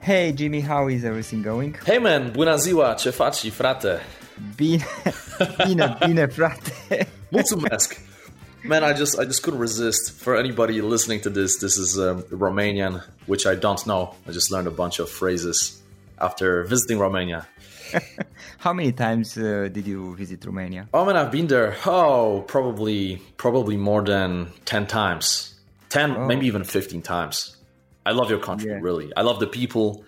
Hey Jimmy, how is everything going? Hey man, bună ziua, ce faci, frate? Bine, frate. Mulțumesc. Man, I just couldn't resist. For anybody listening to this, this is Romanian, which I don't know. I just learned a bunch of phrases after visiting Romania. How many times did you visit Romania? Oh man, I've been there. Oh, probably more than 10 times. 10, maybe even 15 times. I love your country, really. I love the people.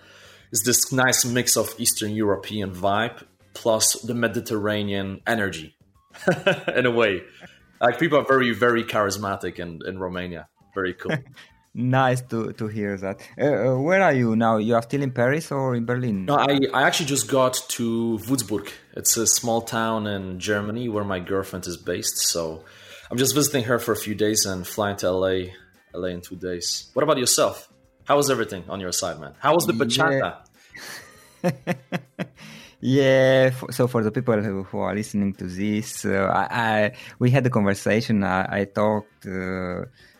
It's this nice mix of Eastern European vibe plus the Mediterranean energy, in a way. Like, people are very, very charismatic in Romania. Very cool. Nice to hear that. Where are you now? You are still in Paris or in Berlin? No, I actually just got to Würzburg. It's a small town in Germany where my girlfriend is based. So I'm just visiting her for a few days and flying to LA in 2 days. What about yourself? How was everything on your side, man? How was the bachata? Yeah. So for the people who are listening to this, we had a conversation. I talked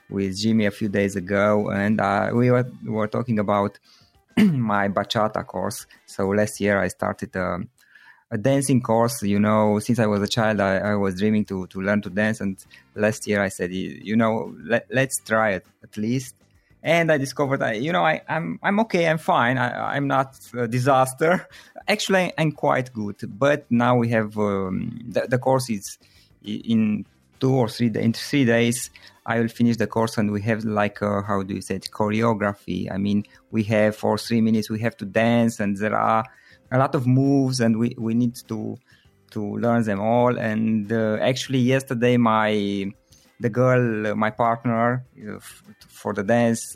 with Jimmy a few days ago, and we were talking about my bachata course. So last year I started a dancing course. You know, since I was a child, I was dreaming to learn to dance. And last year I said, you know, let's try it at least. And I discovered, I'm okay, I'm fine. I'm not a disaster. Actually, I'm quite good. But now we have the course is in 3 days. I will finish the course, and we have like how do you say it? Choreography. I mean, we have for 3 minutes we have to dance, and there are a lot of moves, and we need to learn them all. And actually, yesterday the girl, my partner for the dance,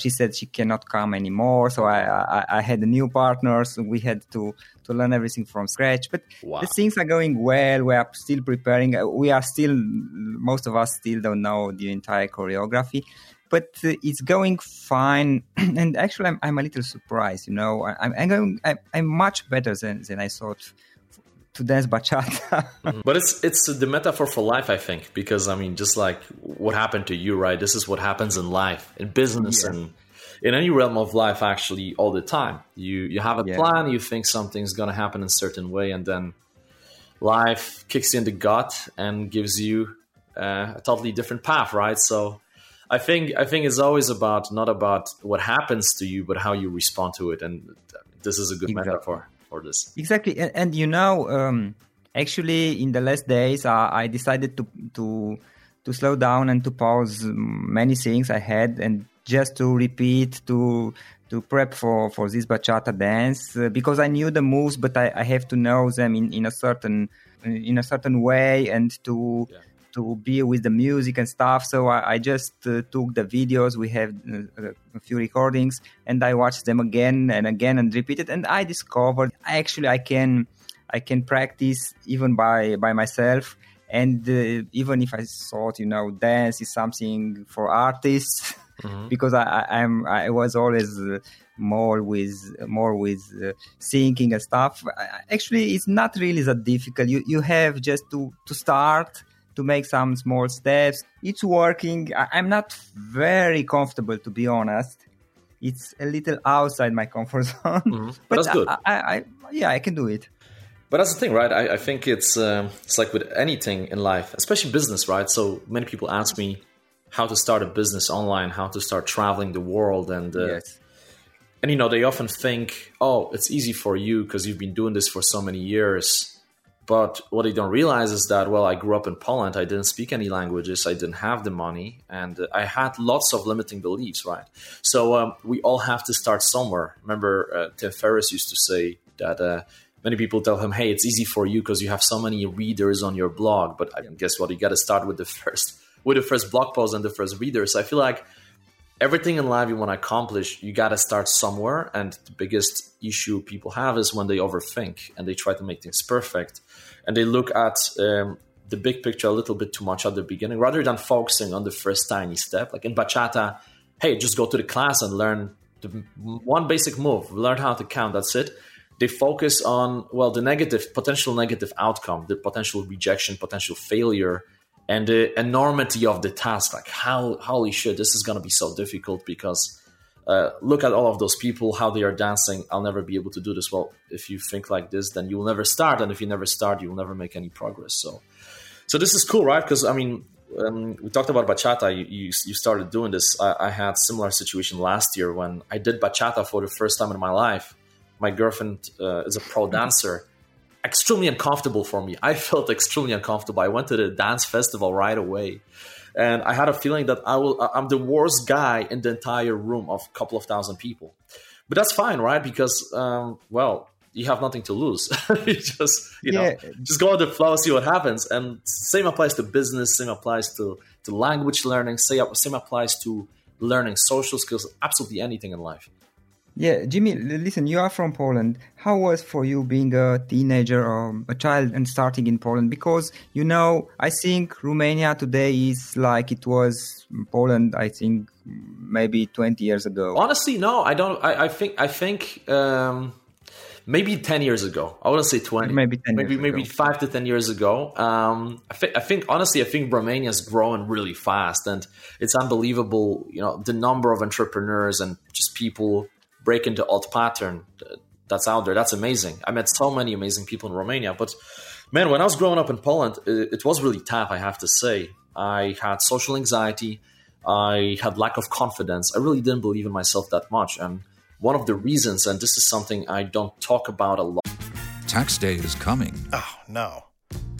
she said she cannot come anymore. So I had a new partner. So we had to learn everything from scratch. But The things are going well. We are still preparing. Most of us still don't know the entire choreography. But it's going fine. And actually, I'm a little surprised. You know, I'm much better than I thought to dance bachata. But it's the metaphor for life, I think, because I mean, just like what happened to you, right? This is what happens in life, in business, and in any realm of life, actually, all the time. You have a plan, you think something's going to happen in a certain way, and then life kicks you in the gut and gives you a totally different path, right? So I think it's always not about what happens to you, but how you respond to it. And this is a good metaphor for this. Exactly. And you know, actually in the last days, I decided to slow down and to pause many things I had, and just to repeat, to prep for this bachata dance, because I knew the moves, but I have to know them in a certain way, and to be with the music and stuff. So I just took the videos. We have a few recordings, and I watched them again and again and repeated. And I discovered actually I can practice even by myself. And even if I thought, you know, dance is something for artists, because I was always more with singing and stuff. Actually, it's not really that difficult. You have just to start, to make some small steps. It's working. I'm not very comfortable, to be honest. It's a little outside my comfort zone. But that's good. I can do it. But that's the thing, right? I think it's like with anything in life, especially business, right? So many people ask me how to start a business online, how to start traveling the world. And, and you know, they often think, oh, it's easy for you because you've been doing this for so many years. But what they don't realize is that, well, I grew up in Poland. I didn't speak any languages. I didn't have the money. And I had lots of limiting beliefs, right? So we all have to start somewhere. Remember, Tim Ferriss used to say that many people tell him, hey, it's easy for you because you have so many readers on your blog. But guess what? You got to start with the first blog post and the first reader. So I feel like everything in life you want to accomplish, you got to start somewhere. And the biggest issue people have is when they overthink and they try to make things perfect. And they look at the big picture a little bit too much at the beginning, rather than focusing on the first tiny step. Like in bachata, hey, just go to the class and learn the one basic move, learn how to count, that's it. They focus on, well, the potential negative outcome, the potential rejection, potential failure, and the enormity of the task. Like, holy shit, this is going to be so difficult because look at all of those people, how they are dancing. I'll never be able to do this. Well, if you think like this, then you will never start. And if you never start, you will never make any progress. So this is cool, right? Because, I mean, we talked about bachata. You started doing this. I had similar situation last year when I did bachata for the first time in my life. My girlfriend is a pro dancer. Extremely uncomfortable for me. I felt extremely uncomfortable. I went to the dance festival right away. And I had a feeling that I'm the worst guy in the entire room of a couple of thousand people. But that's fine, right? Because, well, you have nothing to lose. you just go with the flow, see what happens. And same applies to business, same applies to language learning, same applies to learning social skills, absolutely anything in life. Yeah, Jimmy, listen, you are from Poland. How was for you being a teenager or a child and starting in Poland? Because, you know, I think Romania today is like it was Poland, I think, maybe 20 years ago. Honestly, no, I don't. I think maybe 10 years ago. I wouldn't say 20. Maybe 5 to 10 years ago. I think Romania's growing really fast. And it's unbelievable, you know, the number of entrepreneurs and just people break into alt pattern that's out there. That's amazing. I met so many amazing people in Romania, but man, when I was growing up in Poland, it was really tough. I have to say, I had social anxiety. I had lack of confidence. I really didn't believe in myself that much. And one of the reasons, and this is something I don't talk about a lot. Tax day is coming. Oh no.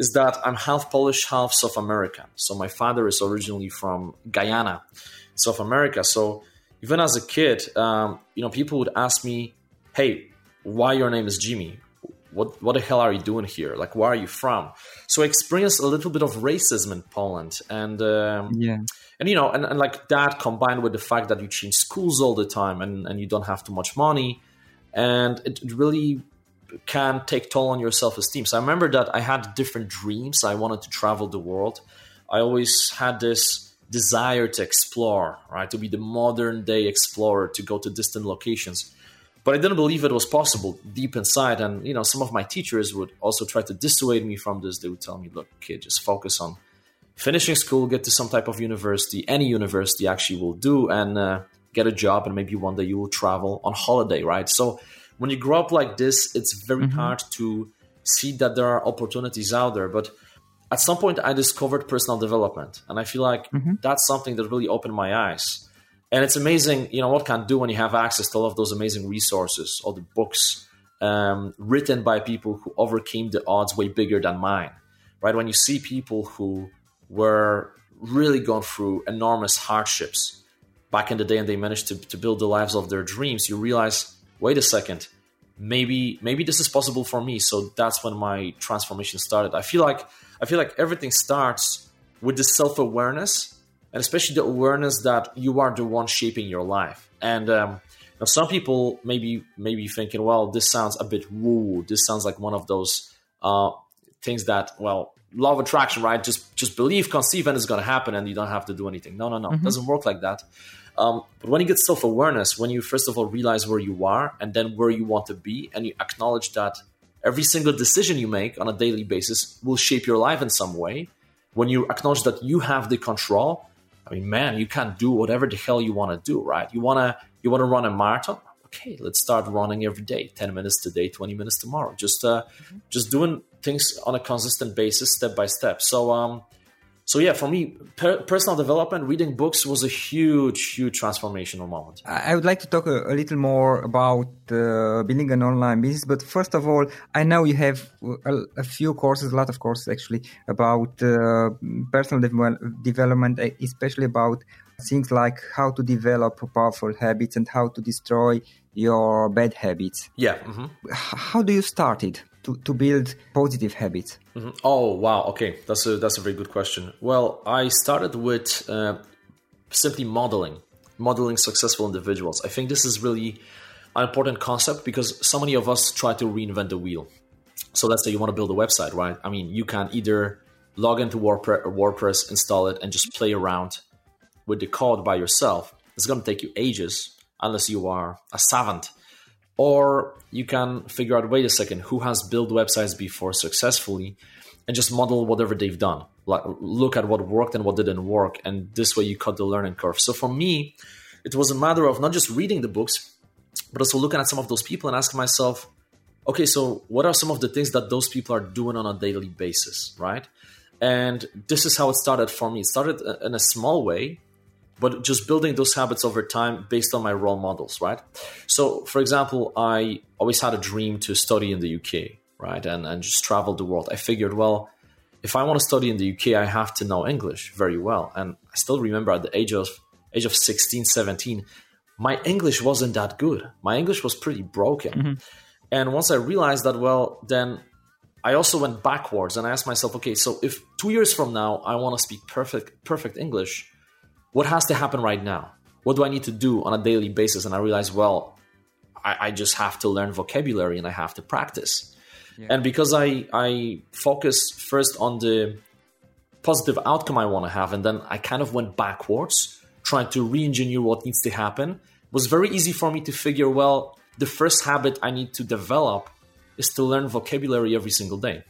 Is that I'm half Polish, half South American. So my father is originally from Guyana, South America. So even as a kid, you know, people would ask me, hey, why your name is Jimmy? What the hell are you doing here? Like, where are you from? So I experienced a little bit of racism in Poland. And like that combined with the fact that you change schools all the time and you don't have too much money. And it really can take toll on your self-esteem. So I remember that I had different dreams. I wanted to travel the world. I always had this desire to explore, right? To be the modern day explorer, to go to distant locations. But I didn't believe it was possible deep inside. And, you know, some of my teachers would also try to dissuade me from this. They would tell me, look, kid, just focus on finishing school, get to some type of university. Any university actually will do, and get a job. And maybe one day you will travel on holiday, right? So when you grow up like this, it's very hard to see that there are opportunities out there. But at some point, I discovered personal development. And I feel like that's something that really opened my eyes. And it's amazing, you know, what can do when you have access to all of those amazing resources, all the books written by people who overcame the odds way bigger than mine, right? When you see people who were really going through enormous hardships back in the day and they managed to build the lives of their dreams, you realize, wait a second, maybe this is possible for me. So that's when my transformation started. I feel like everything starts with the self-awareness, and especially the awareness that you are the one shaping your life. And you know, some people maybe thinking, well, this sounds a bit woo. This sounds like one of those things that, well, law of attraction, right? Just believe, conceive, and it's going to happen, and you don't have to do anything. No. It doesn't work like that. But when you get self-awareness, when you first of all realize where you are and then where you want to be, and you acknowledge that Every single decision you make on a daily basis will shape your life in some way. When you acknowledge that you have the control, I mean, man, you can do whatever the hell you want to do, right? You want to run a marathon? Okay, let's start running every day, 10 minutes today, 20 minutes tomorrow. Just doing things on a consistent basis, step by step. So yeah, for me, personal development, reading books was a huge, huge transformational moment. I would like to talk a little more about building an online business. But first of all, I know you have a few courses, a lot of courses actually, about personal development, especially about things like how to develop powerful habits and how to destroy your bad habits. Yeah. Mm-hmm. How do you start it? To build positive habits? Mm-hmm. Oh, wow. Okay. That's a very good question. Well, I started with simply modeling successful individuals. I think this is really an important concept because so many of us try to reinvent the wheel. So let's say you want to build a website, right? I mean, you can either log into WordPress, install it, and just play around with the code by yourself. It's going to take you ages unless you are a savant. Or you can figure out, wait a second, who has built websites before successfully and just model whatever they've done. Like, look at what worked and what didn't work. And this way you cut the learning curve. So for me, it was a matter of not just reading the books, but also looking at some of those people and asking myself, okay, so what are some of the things that those people are doing on a daily basis, right? And this is how it started for me. It started in a small way, but just building those habits over time based on my role models, right? So, for example, I always had a dream to study in the UK, right? And just travel the world. I figured, well, if I want to study in the UK, I have to know English very well. And I still remember at the age of 16, 17, my English wasn't that good. My English was pretty broken. Mm-hmm. And once I realized that, well, then I also went backwards and I asked myself, okay, so if 2 years from now, I want to speak perfect English, what has to happen right now? What do I need to do on a daily basis? And I realized, well, I just have to learn vocabulary and I have to practice. Yeah. And because I focused first on the positive outcome I want to have, and then I kind of went backwards, trying to re-engineer what needs to happen, it was very easy for me to figure, well, the first habit I need to develop is to learn vocabulary every single day.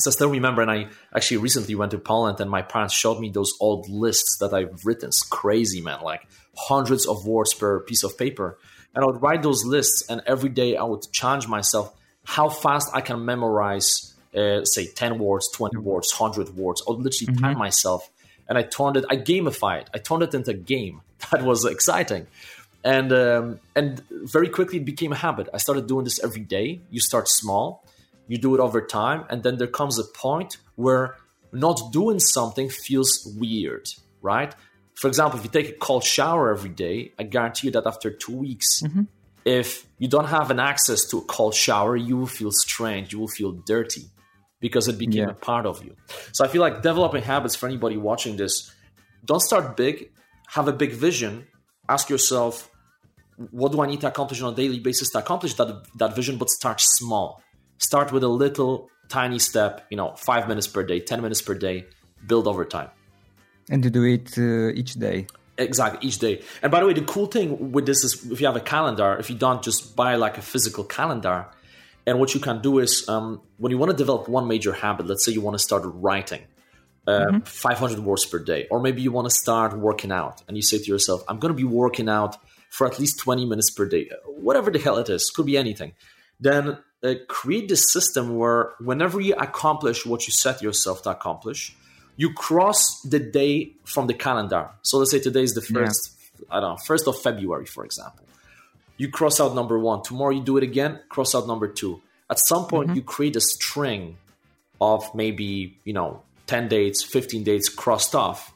So I still remember, and I actually recently went to Poland and my parents showed me those old lists that I've written. It's crazy, man, like hundreds of words per piece of paper. And I would write those lists and every day I would challenge myself how fast I can memorize, say 10 words, 20 words, 100 words. I would literally time myself and I gamified it. I turned it into a game that was exciting. And very quickly it became a habit. I started doing this every day. You start small. You do it over time, and then there comes a point where not doing something feels weird, right? For example, if you take a cold shower every day, I guarantee you that after 2 weeks, if you don't have an access to a cold shower, you will feel strange, you will feel dirty because it became a part of you. So I feel like developing habits for anybody watching this, don't start big, have a big vision, ask yourself, what do I need to accomplish on a daily basis to accomplish that vision, but start small. Start with a little tiny step, 5 minutes per day, 10 minutes per day, build over time. And to do it each day. Exactly, each day. And by the way, the cool thing with this is if you have a calendar, if you don't, just buy like a physical calendar. And what you can do is when you want to develop one major habit, let's say you want to start writing 500 words per day, or maybe you want to start working out and you say to yourself, I'm going to be working out for at least 20 minutes per day, whatever the hell it is, could be anything. Then create this system where whenever you accomplish what you set yourself to accomplish, you cross the day from the calendar. So let's say today is the first of February, for example. You cross out number 1. Tomorrow you do it again, cross out number 2. At some point you create a string of maybe, 10 dates, 15 dates crossed off,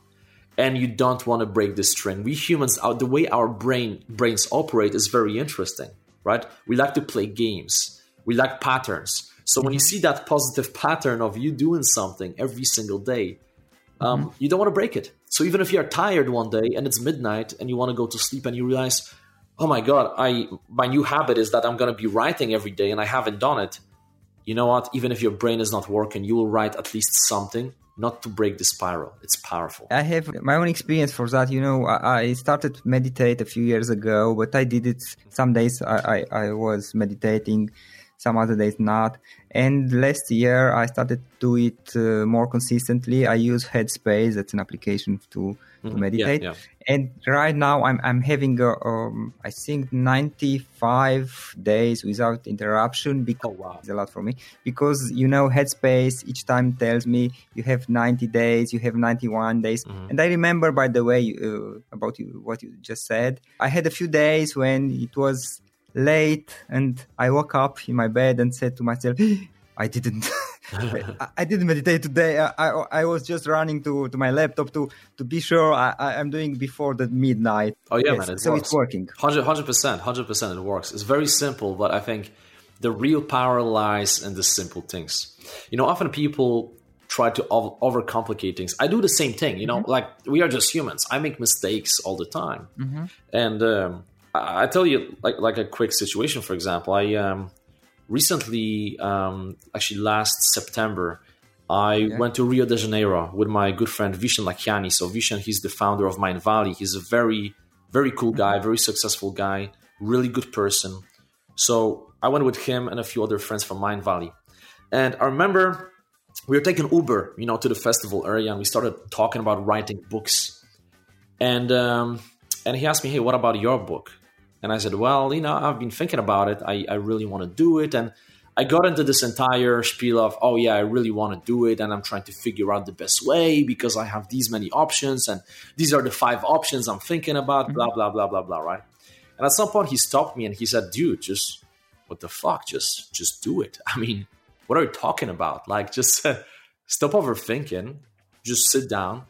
and you don't want to break this string. We humans, the way our brains operate is very interesting. Right? We like to play games. We like patterns. So when you see that positive pattern of you doing something every single day, you don't want to break it. So even if you're tired one day and it's midnight and you want to go to sleep and you realize, oh my God, my new habit is that I'm going to be writing every day and I haven't done it. You know what? Even if your brain is not working, you will write at least something, not to break the spiral. It's powerful. I have my own experience for that. I started to meditate a few years ago, but I did it some days. I was meditating some other days not. And last year I started to do it more consistently. I use Headspace, that's an application to meditate. Yeah, yeah. And right now I'm having I think 95 days without interruption, because it's a lot for me, because Headspace each time tells me you have 90 days, you have 91 days. Mm-hmm. And I remember, by the way, about what you just said, I had a few days when it was late and I woke up in my bed and said to myself, I didn't meditate today. I was just running to my laptop to be sure I'm doing before the midnight. Oh yeah, yes. Man, it's working. 100%, it works. It's very simple, but I think the real power lies in the simple things. Often people try to overcomplicate things. I do the same thing. Mm-hmm. Like we are just humans. I make mistakes all the time, mm-hmm. and I tell you like a quick situation. For example, I recently, actually last September, I went to Rio de Janeiro with my good friend Vishen Lakhiani. So Vishen, he's the founder of Mindvalley. He's a very, very cool guy, very successful guy, really good person. So I went with him and a few other friends from Mindvalley. And I remember we were taking Uber, to the festival area, and we started talking about writing books. And he asked me, hey, what about your book? And I said, well, I've been thinking about it. I really want to do it. And I got into this entire spiel of, oh, yeah, I really want to do it. And I'm trying to figure out the best way because I have these many options. And these are the 5 options I'm thinking about, blah, blah, blah, blah, blah, right? And at some point he stopped me and he said, dude, just what the fuck? Just do it. I mean, what are you talking about? Just stop overthinking. Just sit down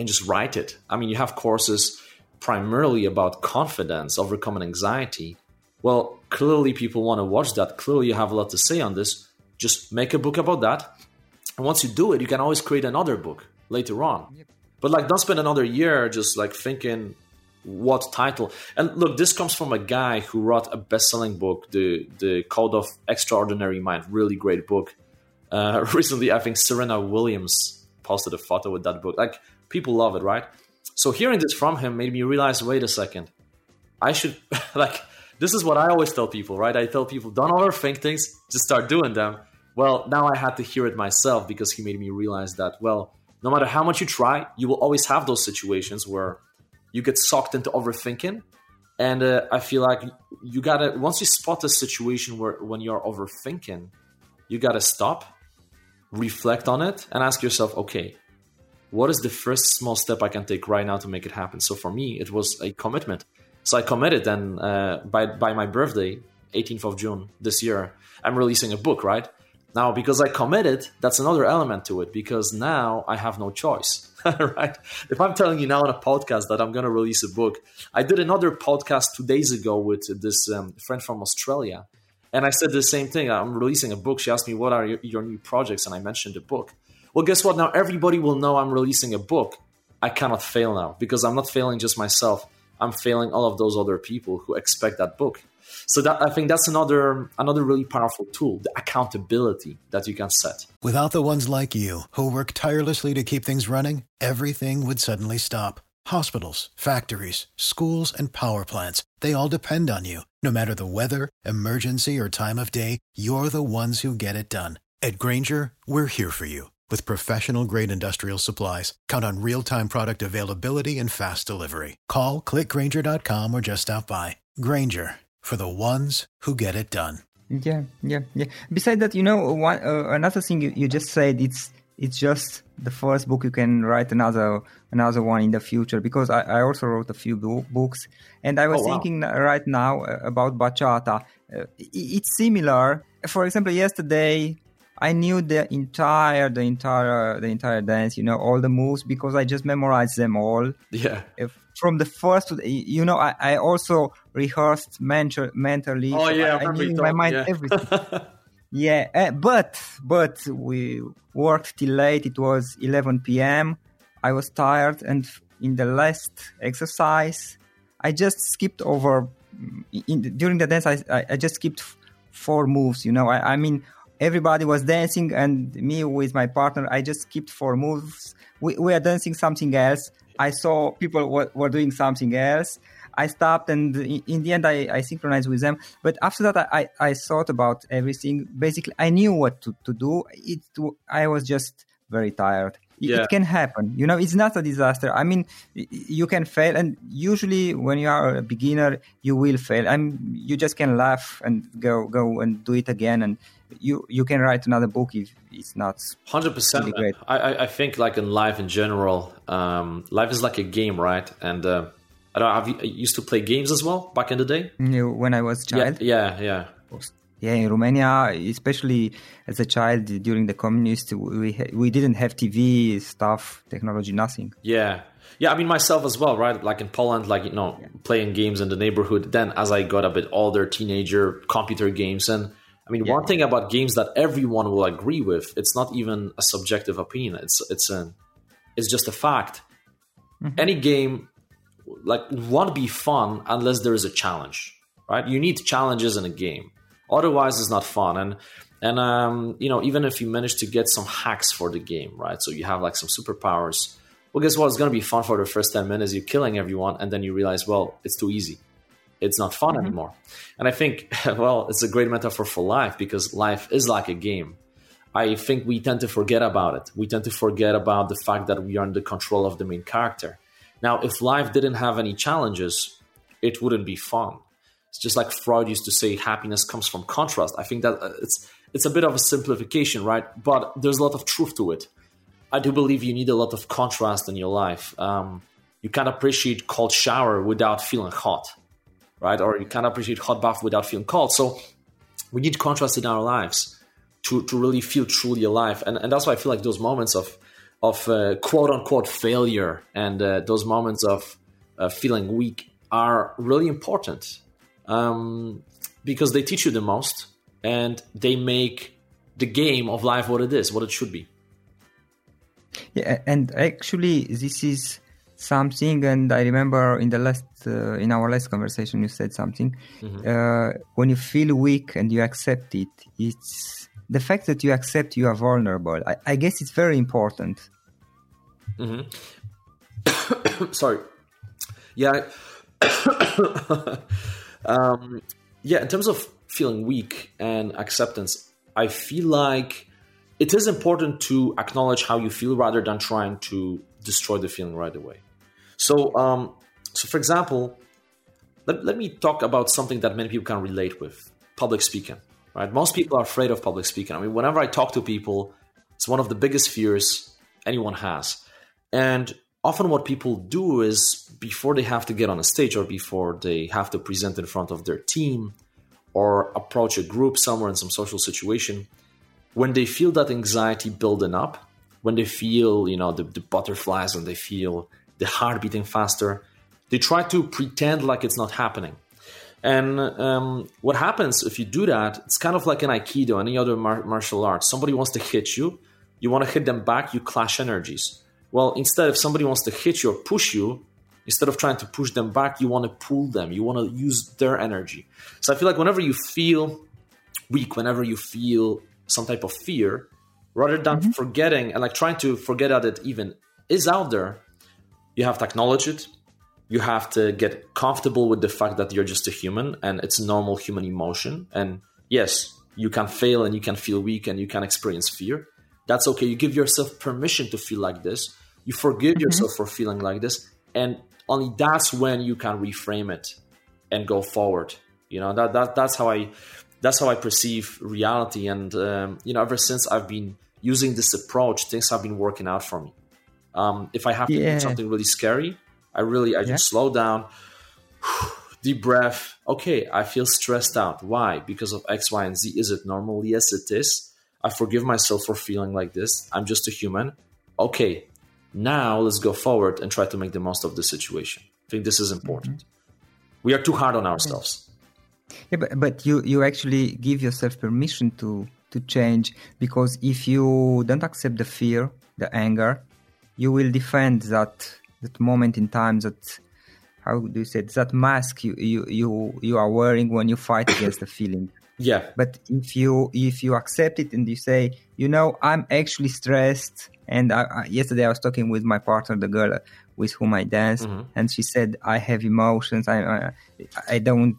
and just write it. I mean, you have courses primarily about confidence, overcoming anxiety. Well, clearly people want to watch that. Clearly you have a lot to say on this. Just make a book about that. And once you do it, you can always create another book later on. Yep. But don't spend another year just thinking what title. And look, this comes from a guy who wrote a best-selling book, The Code of Extraordinary Mind. Really great book. Recently, I think Serena Williams posted a photo with that book. People love it, right? So hearing this from him made me realize, wait a second, I should, this is what I always tell people, right? I tell people, don't overthink things, just start doing them. Well, now I had to hear it myself because he made me realize that, well, no matter how much you try, you will always have those situations where you get sucked into overthinking. And I feel like you got to, once you spot a situation when you're overthinking, you got to stop, reflect on it, and ask yourself, okay, what is the first small step I can take right now to make it happen? So for me, it was a commitment. So I committed, and by my birthday, 18th of June this year, I'm releasing a book, right? Now, because I committed, that's another element to it, because now I have no choice, right? If I'm telling you now on a podcast that I'm going to release a book, I did another podcast 2 days ago with this friend from Australia, and I said the same thing. I'm releasing a book. She asked me, what are your new projects? And I mentioned the book. Well, guess what? Now everybody will know I'm releasing a book. I cannot fail now because I'm not failing just myself. I'm failing all of those other people who expect that book. So that, I think that's another really powerful tool, the accountability that you can set. Without the ones like you who work tirelessly to keep things running, everything would suddenly stop. Hospitals, factories, schools, and power plants, they all depend on you. No matter the weather, emergency, or time of day, you're the ones who get it done. At Grainger, we're here for you. With professional-grade industrial supplies, count on real-time product availability and fast delivery. Call, click Grainger.com, or just stop by. Grainger, for the ones who get it done. Yeah. Besides that, another thing you just said, it's just the first book. You can write another one in the future, because I also wrote a few books. And I was thinking right now about bachata. It's similar. For example, yesterday I knew the entire dance, all the moves, because I just memorized them all. Yeah. From the first to I also rehearsed mentally. Oh yeah, I knew in my mind everything. Yeah, but we worked till late. It was 11 p.m. I was tired, and in the last exercise, I just skipped over. During the dance, I just skipped 4 moves. Everybody was dancing, and me with my partner, I just skipped 4 moves. We are dancing something else. I saw people were doing something else. I stopped, and in the end, I synchronized with them. But after that, I thought about everything. Basically, I knew what to do. I was just very tired. Yeah. It can happen. You know, it's not a disaster. I mean, you can fail. And usually when you are a beginner, you will fail. You just can laugh and go and do it again. And you can write another book if it's not 100%. Really great. I think like in life in general, life is like a game, right? And I don't know, I used to play games as well back in the day. When I was a child? Yeah. Yeah, in Romania, especially as a child during the communists, we didn't have TV, stuff, technology, nothing. Yeah. I mean, myself as well, right? Like in Poland, playing games in the neighborhood. Then as I got a bit older, teenager, computer games. And I mean, one thing about games that everyone will agree with, it's not even a subjective opinion. It's just a fact. Mm-hmm. Any game won't be fun unless there is a challenge, right? You need challenges in a game. Otherwise, it's not fun. And even if you manage to get some hacks for the game, right? So you have some superpowers. Well, guess what? It's going to be fun for the first 10 minutes. You're killing everyone. And then you realize, well, it's too easy. It's not fun anymore. And I think, well, it's a great metaphor for life because life is like a game. I think we tend to forget about it. We tend to forget about the fact that we are in the control of the main character. Now, if life didn't have any challenges, it wouldn't be fun. It's just like Freud used to say, happiness comes from contrast. I think that it's a bit of a simplification, right? But there's a lot of truth to it. I do believe you need a lot of contrast in your life. You can't appreciate cold shower without feeling hot, right? Or you can't appreciate hot bath without feeling cold. So we need contrast in our lives to really feel truly alive. And that's why I feel like those moments of quote-unquote failure and those moments of feeling weak are really important. Because they teach you the most and they make the game of life what it is, what it should be. Yeah, and actually this is something, and I remember in our last conversation you said something. Mm-hmm. When you feel weak and you accept it, it's the fact that you accept you are vulnerable. I guess it's very important. Mm-hmm. Sorry. Yeah. In terms of feeling weak and acceptance, I feel like it is important to acknowledge how you feel rather than trying to destroy the feeling right away. So for example, let me talk about something that many people can relate with, public speaking, right? Most people are afraid of public speaking. I mean, whenever I talk to people, it's one of the biggest fears anyone has. And often what people do is before they have to get on a stage or before they have to present in front of their team or approach a group somewhere in some social situation, when they feel that anxiety building up, when they feel, the butterflies and they feel the heart beating faster, they try to pretend like it's not happening. And what happens if you do that, it's kind of like an Aikido, any other martial art. Somebody wants to hit you. You want to hit them back. You clash energies. Well, instead, if somebody wants to hit you or push you, instead of trying to push them back, you want to pull them. You want to use their energy. So I feel like whenever you feel weak, whenever you feel some type of fear, rather than forgetting and trying to forget that it even is out there, you have to acknowledge it. You have to get comfortable with the fact that you're just a human and it's a normal human emotion. And yes, you can fail and you can feel weak and you can experience fear. That's okay. You give yourself permission to feel like this. You forgive yourself for feeling like this. And only that's when you can reframe it and go forward. You know, that's how I perceive reality. And, ever since I've been using this approach, things have been working out for me. If I have to do something really scary, I just slow down, deep breath. Okay. I feel stressed out. Why? Because of X, Y, and Z. Is it normal? Yes, it is. I forgive myself for feeling like this. I'm just a human. Okay, now let's go forward and try to make the most of the situation. I think this is important. Mm-hmm. We are too hard on ourselves. Yeah, but you actually give yourself permission to change, because if you don't accept the fear, the anger, you will defend that moment in time, that, how do you say it, that mask you are wearing when you fight against the feeling. Yeah. But if you accept it and you say, you know, I'm actually stressed. And yesterday I was talking with my partner, the girl with whom I dance, mm-hmm. and she said, I have emotions. I don't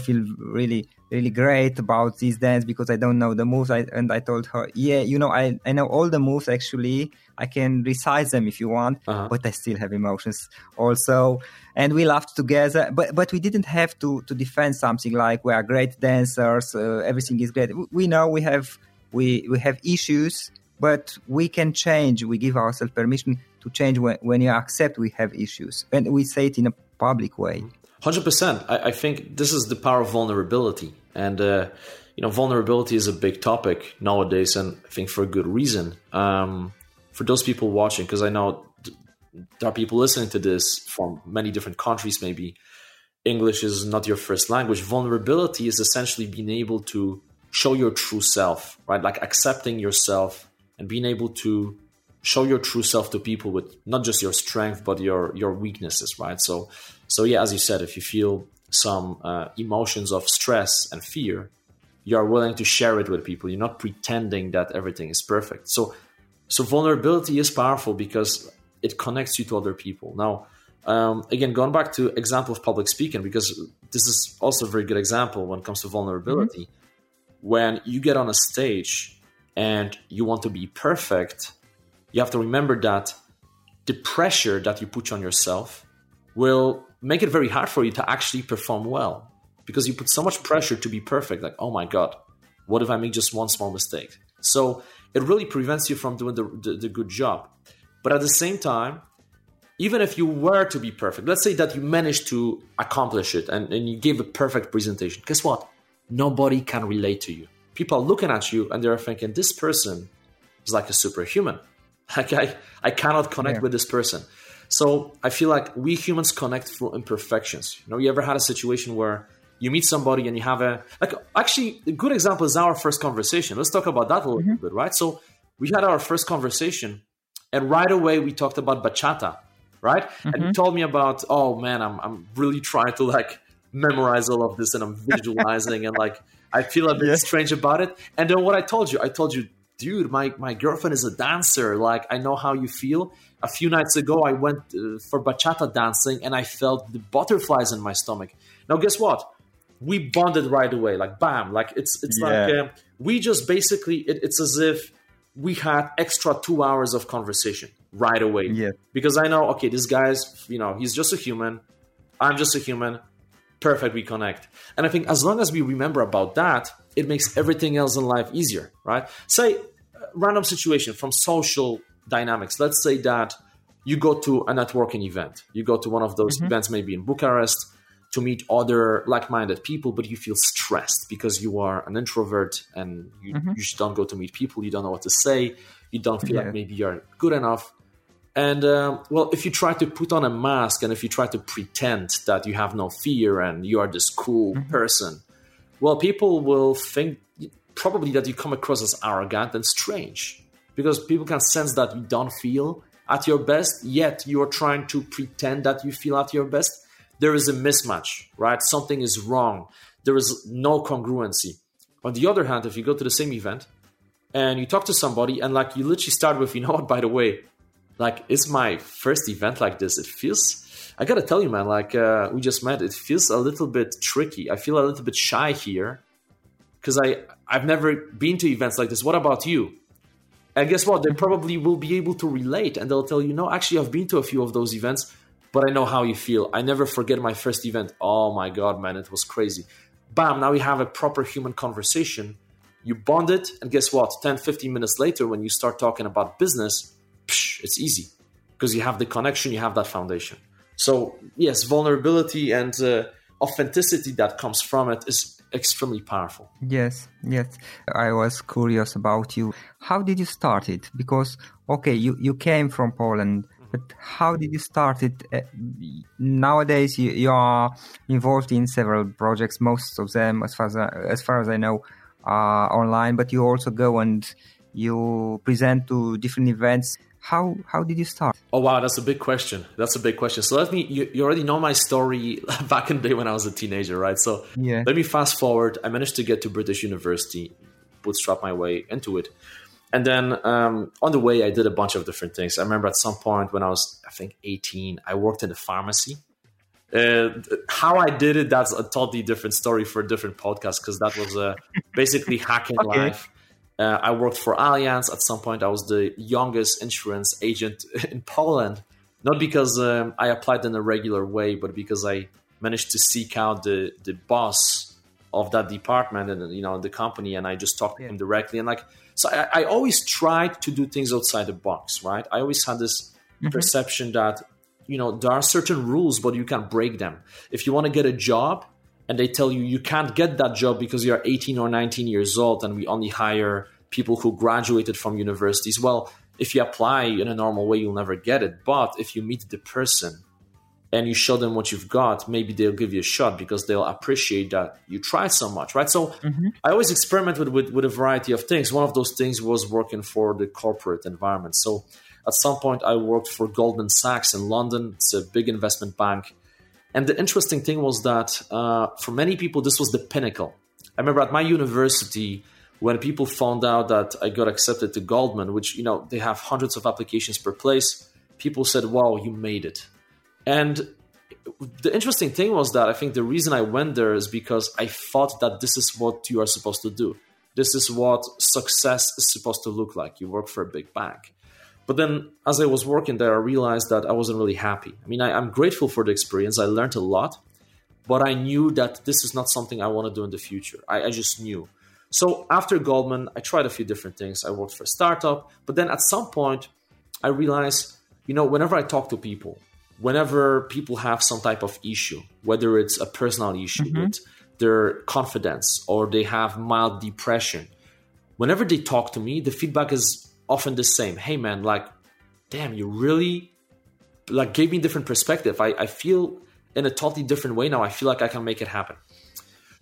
feel really great about this dance because I don't know the moves. And I told her, yeah, you know, I know all the moves actually. I can recite them if you want, uh-huh. but I still have emotions also. And we laughed together, but we didn't have to defend something like we are great dancers, everything is great. We know we have issues, but we can change. We give ourselves permission to change when you accept we have issues. And we say it in a public way. 100%. I think this is the power of vulnerability. And, you know, vulnerability is a big topic nowadays, and I think for a good reason. For those people watching, because I know there are people listening to this from many different countries, maybe English is not your first language. Vulnerability is essentially being able to show your true self, right? Like accepting yourself and being able to show your true self to people with not just your strength, but your weaknesses, right? So yeah, as you said, if you feel some emotions of stress and fear, you are willing to share it with people. You're not pretending that everything is perfect. So vulnerability is powerful because it connects you to other people. Now, again, going back to example of public speaking, because this is also a very good example when it comes to vulnerability. Mm-hmm. When you get on a stage and you want to be perfect, you have to remember that the pressure that you put on yourself will make it very hard for you to actually perform well, because you put so much pressure to be perfect. Like, oh my God, what if I make just one small mistake? So it really prevents you from doing the good job. But at the same time, even if you were to be perfect, let's say that you managed to accomplish it and you gave a perfect presentation, guess what? Nobody can relate to you. People are looking at you and they're thinking, this person is like a superhuman. Like I cannot connect with this person. So I feel like we humans connect through imperfections. You know, you ever had a situation where you meet somebody and you have a good example is our first conversation. Let's talk about that a little mm-hmm. bit, right? So we had our first conversation and right away we talked about bachata, right? Mm-hmm. And you told me about, oh man, I'm really trying to like memorize all of this and I'm visualizing and like, I feel a bit strange about it. And then what I told you, dude, my girlfriend is a dancer. Like, I know how you feel. A few nights ago, I went for bachata dancing and I felt the butterflies in my stomach. Now, guess what? We bonded right away, like bam, like it's like we just basically, it's as if we had extra 2 hours of conversation right away. Yeah. Because I know, okay, this guy's, you know, he's just a human. I'm just a human. Perfect, we connect. And I think as long as we remember about that, it makes everything else in life easier, right? Say, random situation from social dynamics. Let's say that you go to a networking event. You go to one of those mm-hmm. events, maybe in Bucharest, to meet other like-minded people, but you feel stressed because you are an introvert and you, mm-hmm. you don't go to meet people. You don't know what to say. You don't feel like maybe you're good enough. And well, if you try to put on a mask and if you try to pretend that you have no fear and you are this cool mm-hmm. person, well, people will think probably that you come across as arrogant and strange because people can sense that you don't feel at your best, yet you're trying to pretend that you feel at your best. There is a mismatch, right? Something is wrong. There is no congruency. On the other hand, if you go to the same event and you talk to somebody and like you literally start with, you know what, by the way, like it's my first event like this. It feels, I got to tell you, man, like we just met. It feels a little bit tricky. I feel a little bit shy here because I've never been to events like this. What about you? And guess what? They probably will be able to relate and they'll tell you, no, actually, I've been to a few of those events. But I know how you feel. I never forget my first event. Oh my God, man, it was crazy. Bam, now we have a proper human conversation. You bond it, and guess what? 10, 15 minutes later, when you start talking about business, it's easy because you have the connection, you have that foundation. So yes, vulnerability and authenticity that comes from it is extremely powerful. Yes. I was curious about you. How did you start it? Because, okay, you came from Poland. But how did you start it? Nowadays, you are involved in several projects. Most of them, as far as I know, are online. But you also go and you present to different events. How did you start? Oh, wow. That's a big question. That's a big question. So let me, you already know my story back in the day when I was a teenager, right? So Let me fast forward. I managed to get to British University, bootstrap my way into it. And then on the way, I did a bunch of different things. I remember at some point when I was, I think, 18, I worked in a pharmacy. How I did it, that's a totally different story for a different podcast, because that was basically hacking life. I worked for Allianz. At some point, I was the youngest insurance agent in Poland, not because I applied in a regular way, but because I managed to seek out the boss of that department and, you know, the company, and I just talked to him directly. And like, so I always tried to do things outside the box, right? I always had this perception that, you know, there are certain rules, but you can't break them. If you want to get a job and they tell you you can't get that job because you're 18 or 19 years old and we only hire people who graduated from universities, well, if you apply in a normal way, you'll never get it. But if you meet the person and you show them what you've got, maybe they'll give you a shot because they'll appreciate that you tried so much, right? So I always experimented with a variety of things. One of those things was working for the corporate environment. So at some point, I worked for Goldman Sachs in London. It's a big investment bank. And the interesting thing was that for many people, this was the pinnacle. I remember at my university, when people found out that I got accepted to Goldman, which, you know, they have hundreds of applications per place, people said, wow, you made it. And the interesting thing was that I think the reason I went there is because I thought that this is what you are supposed to do. This is what success is supposed to look like. You work for a big bank. But then as I was working there, I realized that I wasn't really happy. I mean, I'm grateful for the experience. I learned a lot, but I knew that this is not something I want to do in the future. I just knew. So after Goldman, I tried a few different things. I worked for a startup, but then at some point I realized, you know, whenever I talk to people, whenever people have some type of issue, whether it's a personal issue with their confidence or they have mild depression, whenever they talk to me, the feedback is often the same. Hey man, like, damn, you really like gave me a different perspective. I feel in a totally different way now. I feel like I can make it happen.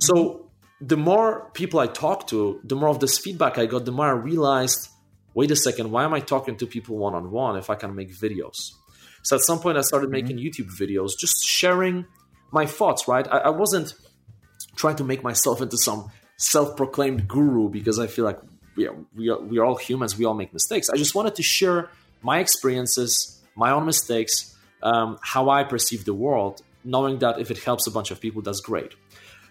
So the more people I talked to, the more of this feedback I got, the more I realized, wait a second, why am I talking to people one-on-one if I can make videos? So at some point I started making YouTube videos, just sharing my thoughts, right? I wasn't trying to make myself into some self-proclaimed guru because I feel like we are all humans. We all make mistakes. I just wanted to share my experiences, my own mistakes, how I perceive the world, knowing that if it helps a bunch of people, that's great.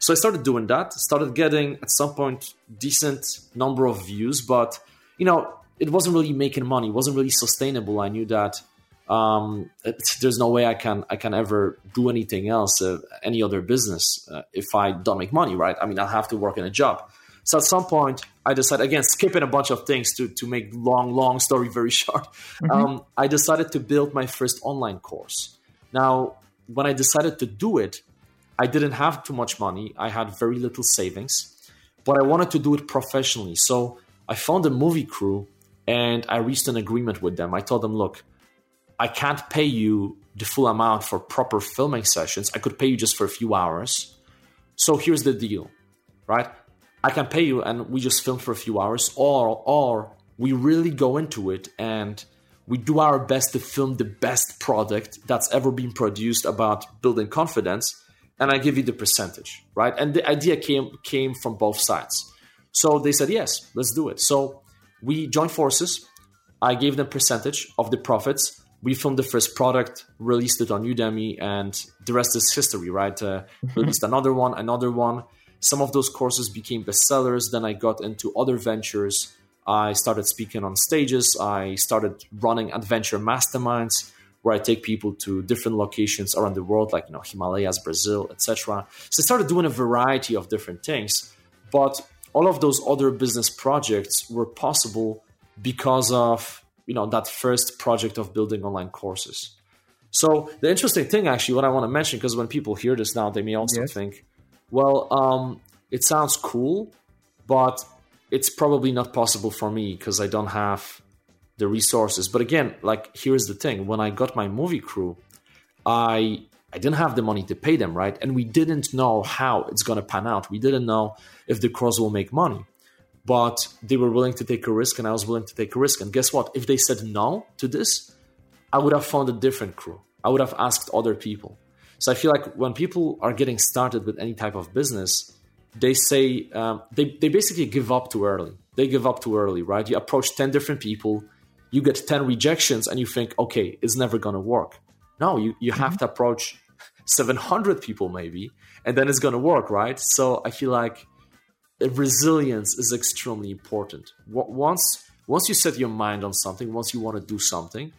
So I started doing that, started getting at some point decent number of views, but you know, it wasn't really making money. It wasn't really sustainable. I knew that there's no way I can ever do anything else, any other business, if I don't make money, right? I mean, I'll have to work in a job. So at some point I decided, again, skipping a bunch of things to make long story very short. I decided to build my first online course. Now, when I decided to do it, I didn't have too much money. I had very little savings, but I wanted to do it professionally. So I found a movie crew and I reached an agreement with them. I told them, look, I can't pay you the full amount for proper filming sessions. I could pay you just for a few hours. So here's the deal, right? I can pay you and we just film for a few hours, or we really go into it and we do our best to film the best product that's ever been produced about building confidence. And I give you the percentage, right? And the idea came from both sides. So they said, yes, let's do it. So we joined forces. I gave them percentage of the profits. We filmed the first product, released it on Udemy, and the rest is history, right? Released another one. Some of those courses became bestsellers. Then I got into other ventures. I started speaking on stages. I started running adventure masterminds where I take people to different locations around the world, like, you know, Himalayas, Brazil, etc. So I started doing a variety of different things. But all of those other business projects were possible because of, you know, that first project of building online courses. So the interesting thing, actually, what I want to mention, because when people hear this now, they may also think, well, it sounds cool, but it's probably not possible for me because I don't have the resources. But again, like, here's the thing. When I got my movie crew, I didn't have the money to pay them, right? And we didn't know how it's going to pan out. We didn't know if the course will make money. But they were willing to take a risk and I was willing to take a risk. And guess what? If they said no to this, I would have found a different crew. I would have asked other people. So I feel like when people are getting started with any type of business, they say, they basically give up too early. They give up too early, right? You approach 10 different people, you get 10 rejections and you think, okay, it's never going to work. No, you have to approach 700 people maybe, and then it's going to work, right? So I feel like resilience is extremely important. Once you set your mind on something, once you want to do something,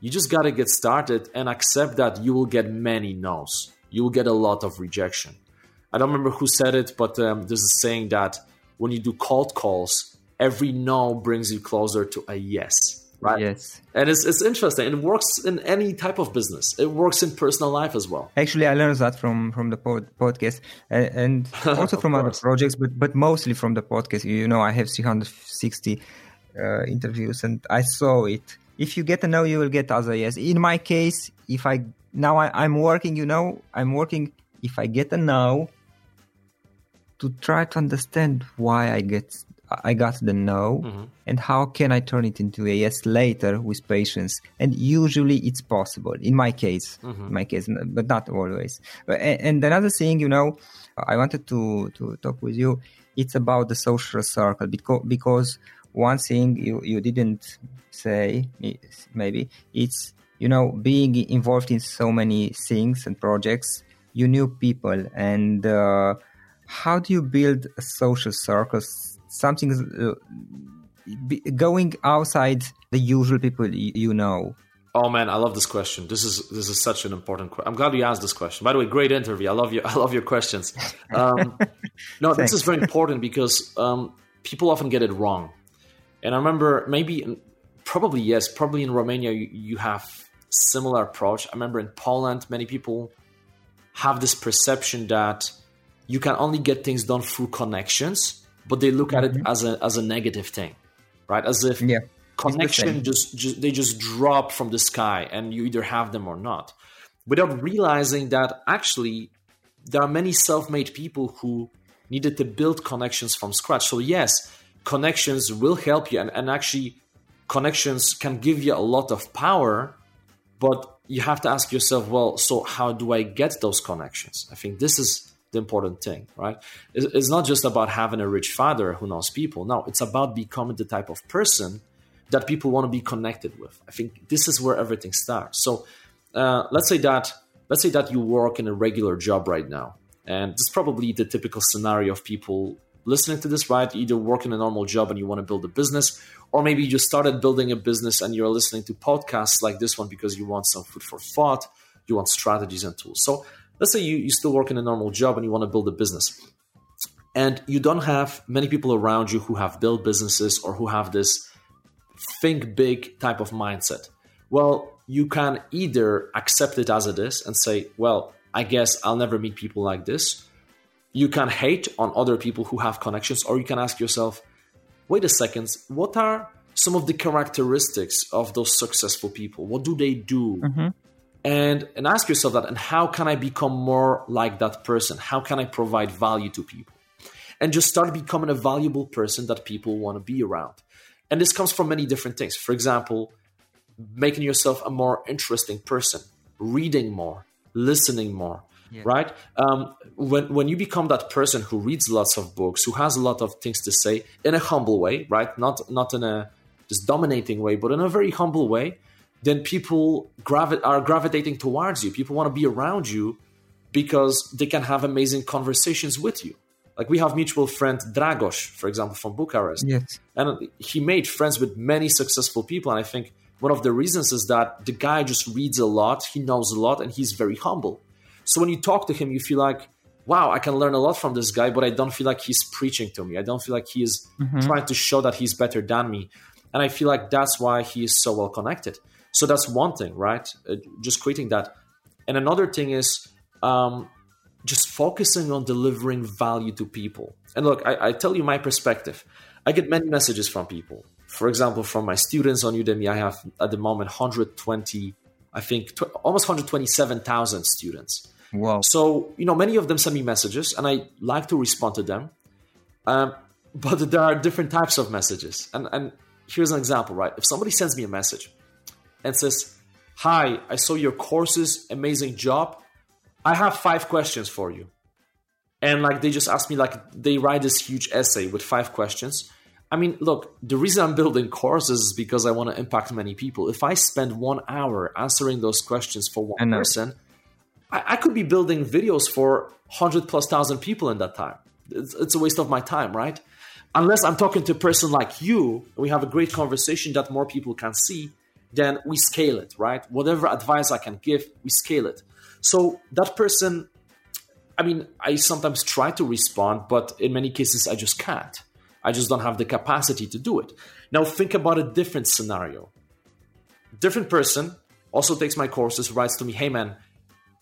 you just got to get started and accept that you will get many no's. You will get a lot of rejection. I don't remember who said it, but there's a saying that when you do cold calls, every no brings you closer to a yes, right? Yes. And it's interesting. It works in any type of business. It works in personal life as well. Actually, I learned that from the podcast and also from other projects, but mostly from the podcast. You know, I have 360 interviews and I saw it. If you get a no, you will get other yes. In my case, if I'm working, you know, I'm working. If I get a no, to try to understand why I got the no, and how can I turn it into a yes later with patience. And usually it's possible. In my case, but not always. And another thing, you know, I wanted to talk with you. It's about the social circle because one thing you didn't say, maybe, it's, you know, being involved in so many things and projects, you knew people. And how do you build a social circle? Something going outside the usual people you know? Oh man, I love this question. This is such an important question. I'm glad you asked this question. By the way, great interview. I love your questions. No, this is very important because people often get it wrong. And I remember probably in Romania, you have similar approach. I remember in Poland, many people have this perception that you can only get things done through connections, but they look at it as a negative thing, right? As if connection they just drop from the sky and you either have them or not, without realizing that actually there are many self-made people who needed to build connections from scratch. So yes, connections will help you and actually connections can give you a lot of power, but you have to ask yourself, well, so how do I get those connections? I think this is the important thing, right? It's not just about having a rich father who knows people. No, it's about becoming the type of person that people want to be connected with. I think this is where everything starts. So let's say that you work in a regular job right now, and this is probably the typical scenario of people listening to this, right? Either work in a normal job and you want to build a business, or maybe you just started building a business and you're listening to podcasts like this one because you want some food for thought, you want strategies and tools. So let's say you still work in a normal job and you want to build a business. And you don't have many people around you who have built businesses or who have this think big type of mindset. Well, you can either accept it as it is and say, well, I guess I'll never meet people like this. You can hate on other people who have connections, or you can ask yourself, wait a second, what are some of the characteristics of those successful people? What do they do? And ask yourself that, and how can I become more like that person? How can I provide value to people? And just start becoming a valuable person that people want to be around. And this comes from many different things. For example, making yourself a more interesting person, reading more, listening more. Yeah. Right? When you become that person who reads lots of books, who has a lot of things to say in a humble way, right? Not in a just dominating way, but in a very humble way, then people are gravitating towards you. People want to be around you because they can have amazing conversations with you. Like we have mutual friend Dragos, for example, from Bucharest. Yes. And he made friends with many successful people. And I think one of the reasons is that the guy just reads a lot, he knows a lot, and he's very humble. So when you talk to him, you feel like, wow, I can learn a lot from this guy, but I don't feel like he's preaching to me. I don't feel like he is trying to show that he's better than me. And I feel like that's why he is so well connected. So that's one thing, right? Just creating that. And another thing is just focusing on delivering value to people. And look, I tell you my perspective. I get many messages from people. For example, from my students on Udemy, I have at the moment almost 127,000 students. Wow. So, you know, many of them send me messages and I like to respond to them. But there are different types of messages. And here's an example, right? If somebody sends me a message and says, hi, I saw your courses, amazing job. I have 5 questions for you. And like they just asked me, like they write this huge essay with 5 questions. I mean, look, the reason I'm building courses is because I want to impact many people. If I spend 1 hour answering those questions for one person, I could be building videos for 100,000+ people in that time. It's a waste of my time, right? Unless I'm talking to a person like you, we have a great conversation that more people can see, then we scale it, right? Whatever advice I can give, we scale it. So that person, I mean, I sometimes try to respond, but in many cases, I just can't. I just don't have the capacity to do it. Now think about a different scenario. Different person also takes my courses, writes to me, hey man,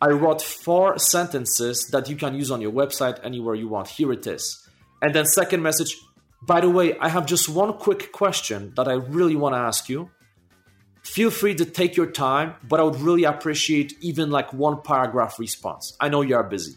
I wrote 4 sentences that you can use on your website anywhere you want. Here it is. And then second message, by the way, I have just one quick question that I really want to ask you. Feel free to take your time, but I would really appreciate even like 1 paragraph response. I know you are busy.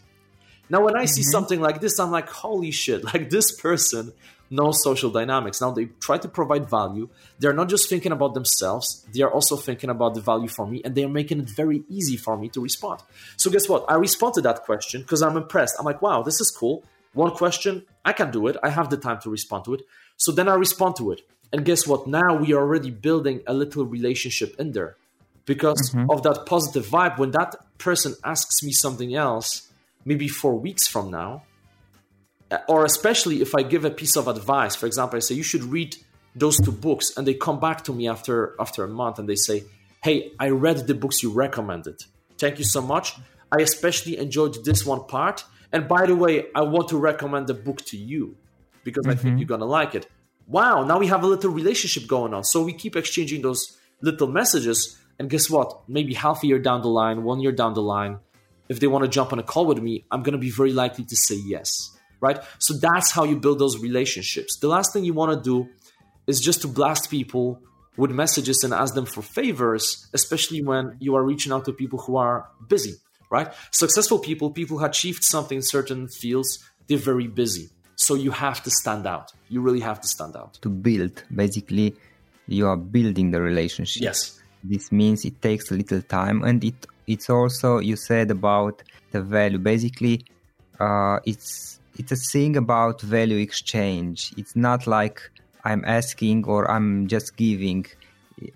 Now, when I see something like this, I'm like, holy shit, like this person no social dynamics. Now they try to provide value. They're not just thinking about themselves. They are also thinking about the value for me, and they're making it very easy for me to respond. So guess what? I respond to that question because I'm impressed. I'm like, wow, this is cool. One question, I can do it. I have the time to respond to it. So then I respond to it. And guess what? Now we are already building a little relationship in there because of that positive vibe. When that person asks me something else, maybe 4 weeks from now, or especially if I give a piece of advice, for example, I say, you should read those 2 books. And they come back to me after a month and they say, hey, I read the books you recommended. Thank you so much. I especially enjoyed this one part. And by the way, I want to recommend the book to you because I think you're going to like it. Wow. Now we have a little relationship going on. So we keep exchanging those little messages. And guess what? Maybe half a year down the line, 1 year down the line, if they want to jump on a call with me, I'm going to be very likely to say yes. Right? So that's how you build those relationships. The last thing you want to do is just to blast people with messages and ask them for favors, especially when you are reaching out to people who are busy, right? Successful people, people who achieved something in certain fields, they're very busy. So you have to stand out. You really have to stand out. To build, basically, you are building the relationship. Yes. This means it takes a little time. And it's also, you said about the value. Basically, it's a thing about value exchange. It's not like I'm asking or I'm just giving.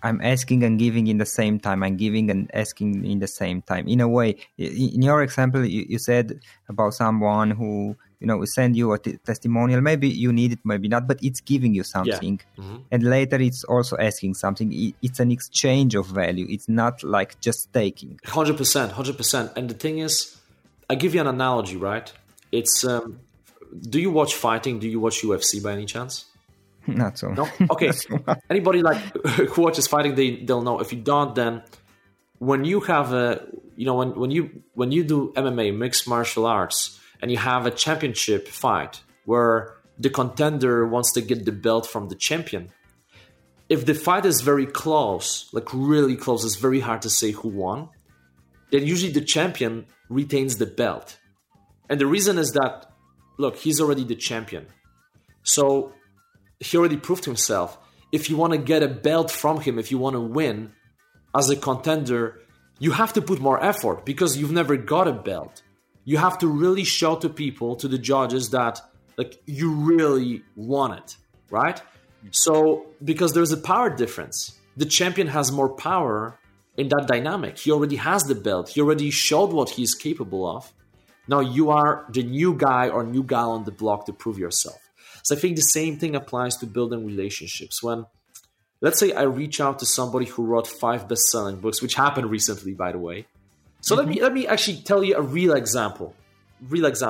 I'm asking and giving in the same time. I'm giving and asking in the same time. In a way, in your example, you said about someone who, you know, send you a testimonial. Maybe you need it, maybe not, but it's giving you something. Yeah. And later it's also asking something. It's an exchange of value. It's not like just taking. 100%, 100%. And the thing is, I give you an analogy, right? It's do you watch fighting? Do you watch UFC by any chance? Not so. No? Okay. So anybody like who watches fighting, they'll know. If you don't, then when you have when you do MMA, mixed martial arts, and you have a championship fight where the contender wants to get the belt from the champion, if the fight is very close, like really close, it's very hard to say who won, then usually the champion retains the belt. And the reason is that, look, he's already the champion. So he already proved himself. If you want to get a belt from him, if you want to win as a contender, you have to put more effort because you've never got a belt. You have to really show to people, to the judges, that like you really want it, right? So because there's a power difference. The champion has more power in that dynamic. He already has the belt. He already showed what he's capable of. Now you are the new guy or new gal on the block to prove yourself. So I think the same thing applies to building relationships. When, let's say I reach out to somebody who wrote 5 best-selling books, which happened recently, by the way. So let me actually tell you a real example.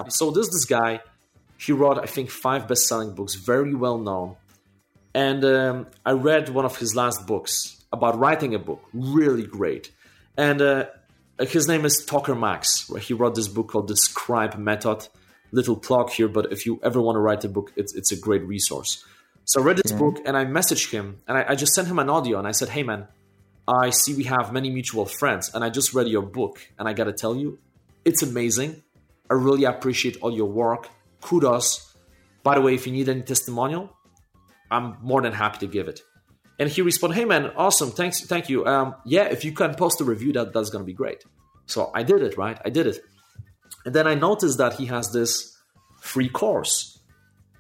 So there's this guy, he wrote, I think, 5 best-selling books, very well known. And I read one of his last books about writing a book, really great. And his name is Tucker Max, where he wrote this book called The Scribe Method. Little plug here, but if you ever want to write a book, it's a great resource. So I read this book and I messaged him and I just sent him an audio and I said, hey man, I see we have many mutual friends and I just read your book and I got to tell you, it's amazing. I really appreciate all your work. Kudos. By the way, if you need any testimonial, I'm more than happy to give it. And he responded, hey man, awesome. Thanks. Thank you. Yeah, if you can post a review, that's going to be great. So I did it, right? I did it. And then I noticed that he has this free course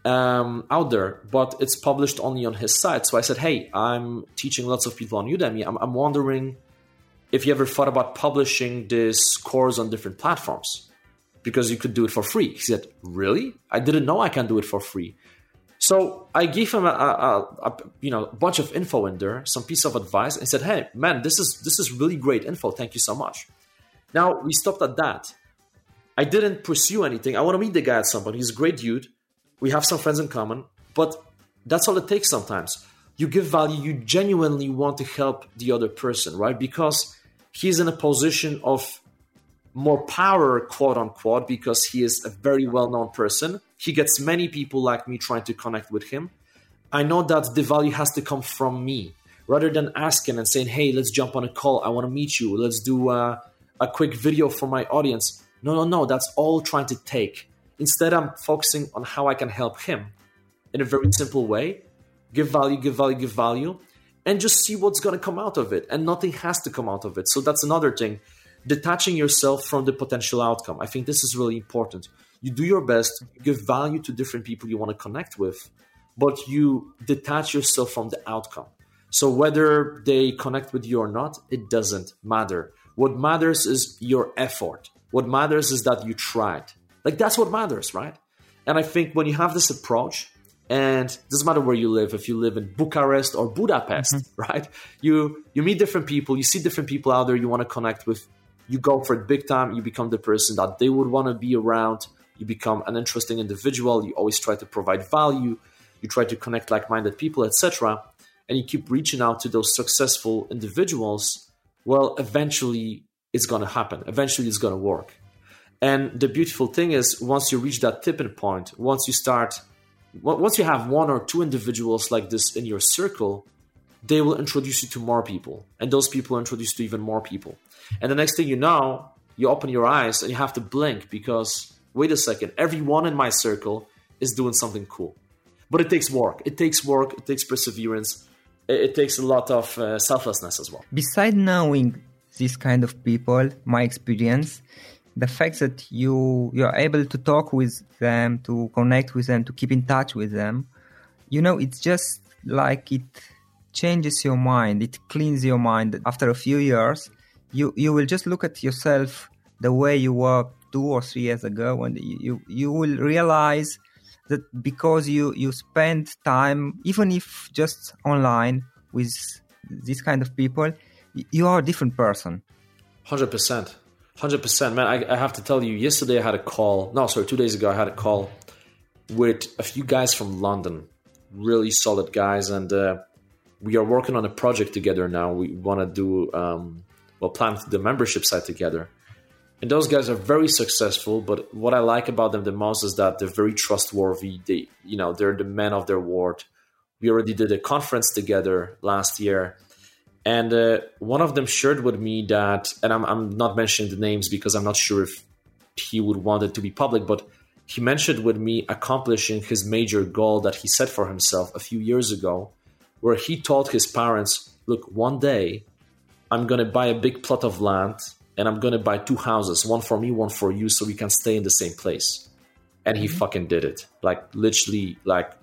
out there, but it's published only on his site. So I said, hey, I'm teaching lots of people on Udemy. I'm wondering if you ever thought about publishing this course on different platforms because you could do it for free. He said, really? I didn't know I can do it for free. So I gave him a bunch of info in there, some piece of advice, and said, hey, man, this is really great info. Thank you so much. Now we stopped at that. I didn't pursue anything. I want to meet the guy at some point. He's a great dude. We have some friends in common, but that's all it takes sometimes. You give value. You genuinely want to help the other person, right? Because he's in a position of more power, quote unquote, because he is a very well-known person. He gets many people like me trying to connect with him. I know that the value has to come from me rather than asking and saying, hey, let's jump on a call. I want to meet you. Let's do a quick video for my audience. No. That's all trying to take. Instead, I'm focusing on how I can help him in a very simple way. Give value, and just see what's going to come out of it. And nothing has to come out of it. So that's another thing. Detaching yourself from the potential outcome. I think this is really important. You do your best, you give value to different people you want to connect with, but you detach yourself from the outcome. So whether they connect with you or not, it doesn't matter. What matters is your effort. What matters is that you tried. Like, that's what matters, right? And I think when you have this approach, and it doesn't matter where you live, if you live in Bucharest or Budapest, right? You meet different people, you see different people out there you want to connect with. You go for it big time. You become the person that they would want to be around. You become an interesting individual. You always try to provide value. You try to connect like-minded people, etc. And you keep reaching out to those successful individuals. Well, eventually it's going to happen. Eventually it's going to work. And the beautiful thing is, once you reach that tipping point, once you have one or two individuals like this in your circle, they will introduce you to more people. And those people introduce you to even more people. And the next thing you know, you open your eyes and you have to blink because, wait a second, everyone in my circle is doing something cool. But it takes work. It takes perseverance. It takes a lot of selflessness as well. Besides knowing these kind of people, my experience, the fact that you are able to talk with them, to connect with them, to keep in touch with them, it's just like it changes your mind. It cleans your mind. After a few years, you will just look at yourself the way you were 2 or 3 years ago, and you will realize that because you spend time, even if just online, with this kind of people, you are a different person. 100%. Man, I have to tell you, 2 days ago I had a call with a few guys from London, really solid guys, and we are working on a project together now. We want to do, plan the membership site together. And those guys are very successful, but what I like about them the most is that they're very trustworthy. They, they're the men of their word. We already did a conference together last year. And one of them shared with me that, and I'm not mentioning the names because I'm not sure if he would want it to be public, but he mentioned with me accomplishing his major goal that he set for himself a few years ago, where he told his parents, look, one day I'm going to buy a big plot of land and I'm going to buy 2 houses, one for me, one for you, so we can stay in the same place. And he fucking did it. Like literally like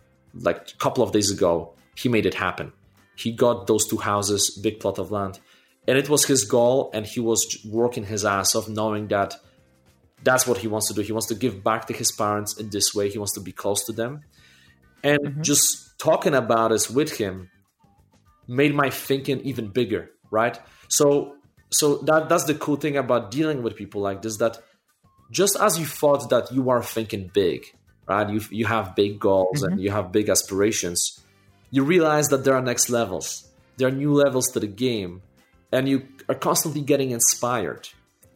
a couple of days ago, he made it happen. He got those 2 houses, big plot of land, and it was his goal, and he was working his ass off knowing that that's what he wants to do. He wants to give back to his parents in this way. He wants to be close to them. And just talking about this with him made my thinking even bigger, right? So that's the cool thing about dealing with people like this, that just as you thought that you are thinking big, right? You have big goals and you have big aspirations. You realize that there are next levels. There are new levels to the game, and you are constantly getting inspired,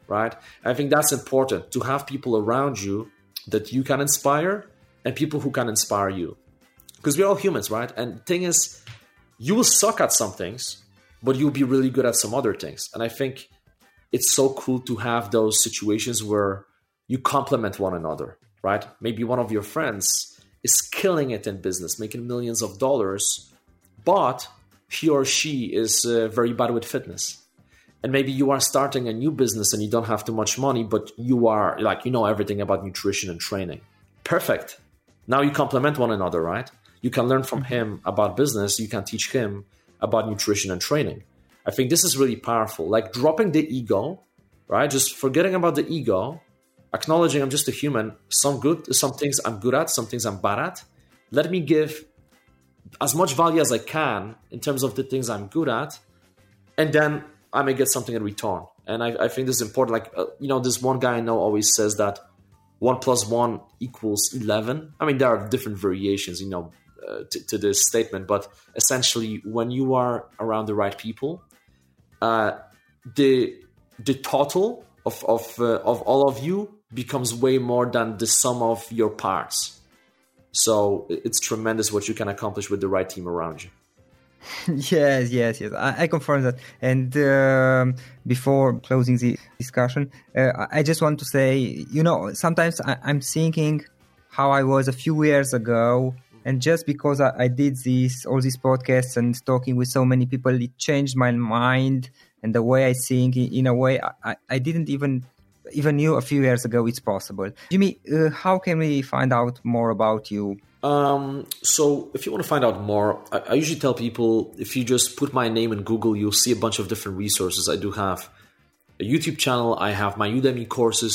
right? I think that's important, to have people around you that you can inspire and people who can inspire you, because we're all humans, right? And the thing is, you will suck at some things, but you'll be really good at some other things. And I think it's so cool to have those situations where you complement one another, right? Maybe one of your friends is killing it in business, making millions of dollars, but he or she is very bad with fitness. And maybe you are starting a new business and you don't have too much money, but you are like, you know everything about nutrition and training. Perfect. Now you complement one another, right? You can learn from him about business. You can teach him about nutrition and training. I think this is really powerful. Like dropping the ego, right? Just forgetting about the ego, acknowledging I'm just a human. Some things I'm good at, some things I'm bad at. Let me give as much value as I can in terms of the things I'm good at, and then I may get something in return. And I think this is important. Like, this one guy I know always says that 1 + 1 = 11. I mean, there are different variations, to this statement, but essentially when you are around the right people, the total of all of you becomes way more than the sum of your parts. So it's tremendous what you can accomplish with the right team around you. Yes. I confirm that. And before closing the discussion, I just want to say, sometimes I'm thinking how I was a few years ago. And just because I did all these podcasts and talking with so many people, it changed my mind and the way I think. In a way, I didn't even knew a few years ago it's possible. Jimmy, how can we find out more about you? So if you want to find out more, I usually tell people, if you just put my name in Google, you'll see a bunch of different resources. I do have a YouTube channel. I have my Udemy courses.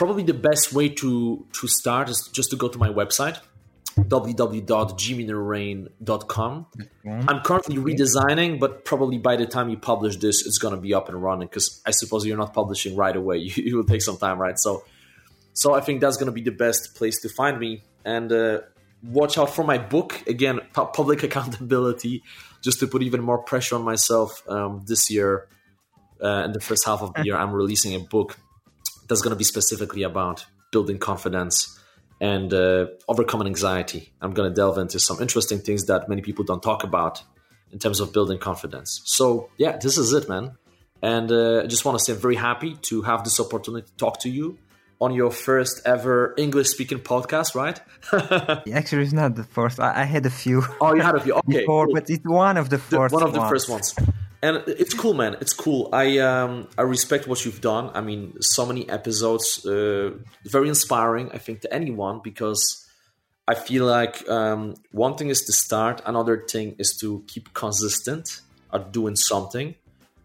Probably the best way to start is just to go to my website, www.jimmynarein.com. I'm currently redesigning, but probably by the time you publish this, it's going to be up and running, because I suppose you're not publishing right away. It will take some time, right? So I think that's going to be the best place to find me. And watch out for my book. Again, Public Accountability, just to put even more pressure on myself this year. In the first half of the year, I'm releasing a book that's going to be specifically about building confidence and overcoming anxiety. I'm going to delve into some interesting things that many people don't talk about in terms of building confidence. So yeah, this is it, man. And I just want to say I'm very happy to have this opportunity to talk to you on your first ever English-speaking podcast, right? Actually, it's not the first. I had a few. Oh, you had a few. Okay, before, cool. But it's one of the first ones. And it's cool, man. It's cool. I respect what you've done. I mean, so many episodes, very inspiring, I think, to anyone, because I feel like one thing is to start. Another thing is to keep consistent at doing something.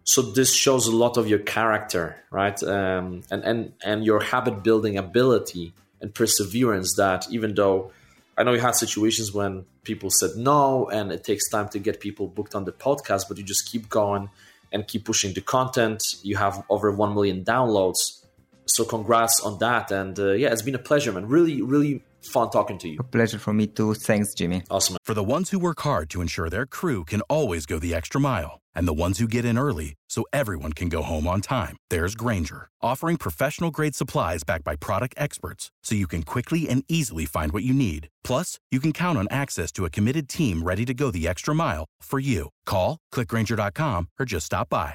So this shows a lot of your character, right? And your habit-building ability and perseverance, that even though I know you had situations when people said no, and it takes time to get people booked on the podcast, but you just keep going and keep pushing the content. You have over 1 million downloads. So congrats on that. And it's been a pleasure, man. Really, really fun talking to you. A pleasure for me too. Thanks, Jimmy. Awesome. For the ones who work hard to ensure their crew can always go the extra mile, and the ones who get in early so everyone can go home on time, there's Grainger, offering professional-grade supplies backed by product experts so you can quickly and easily find what you need. Plus, you can count on access to a committed team ready to go the extra mile for you. Call, click Grainger.com, or just stop by.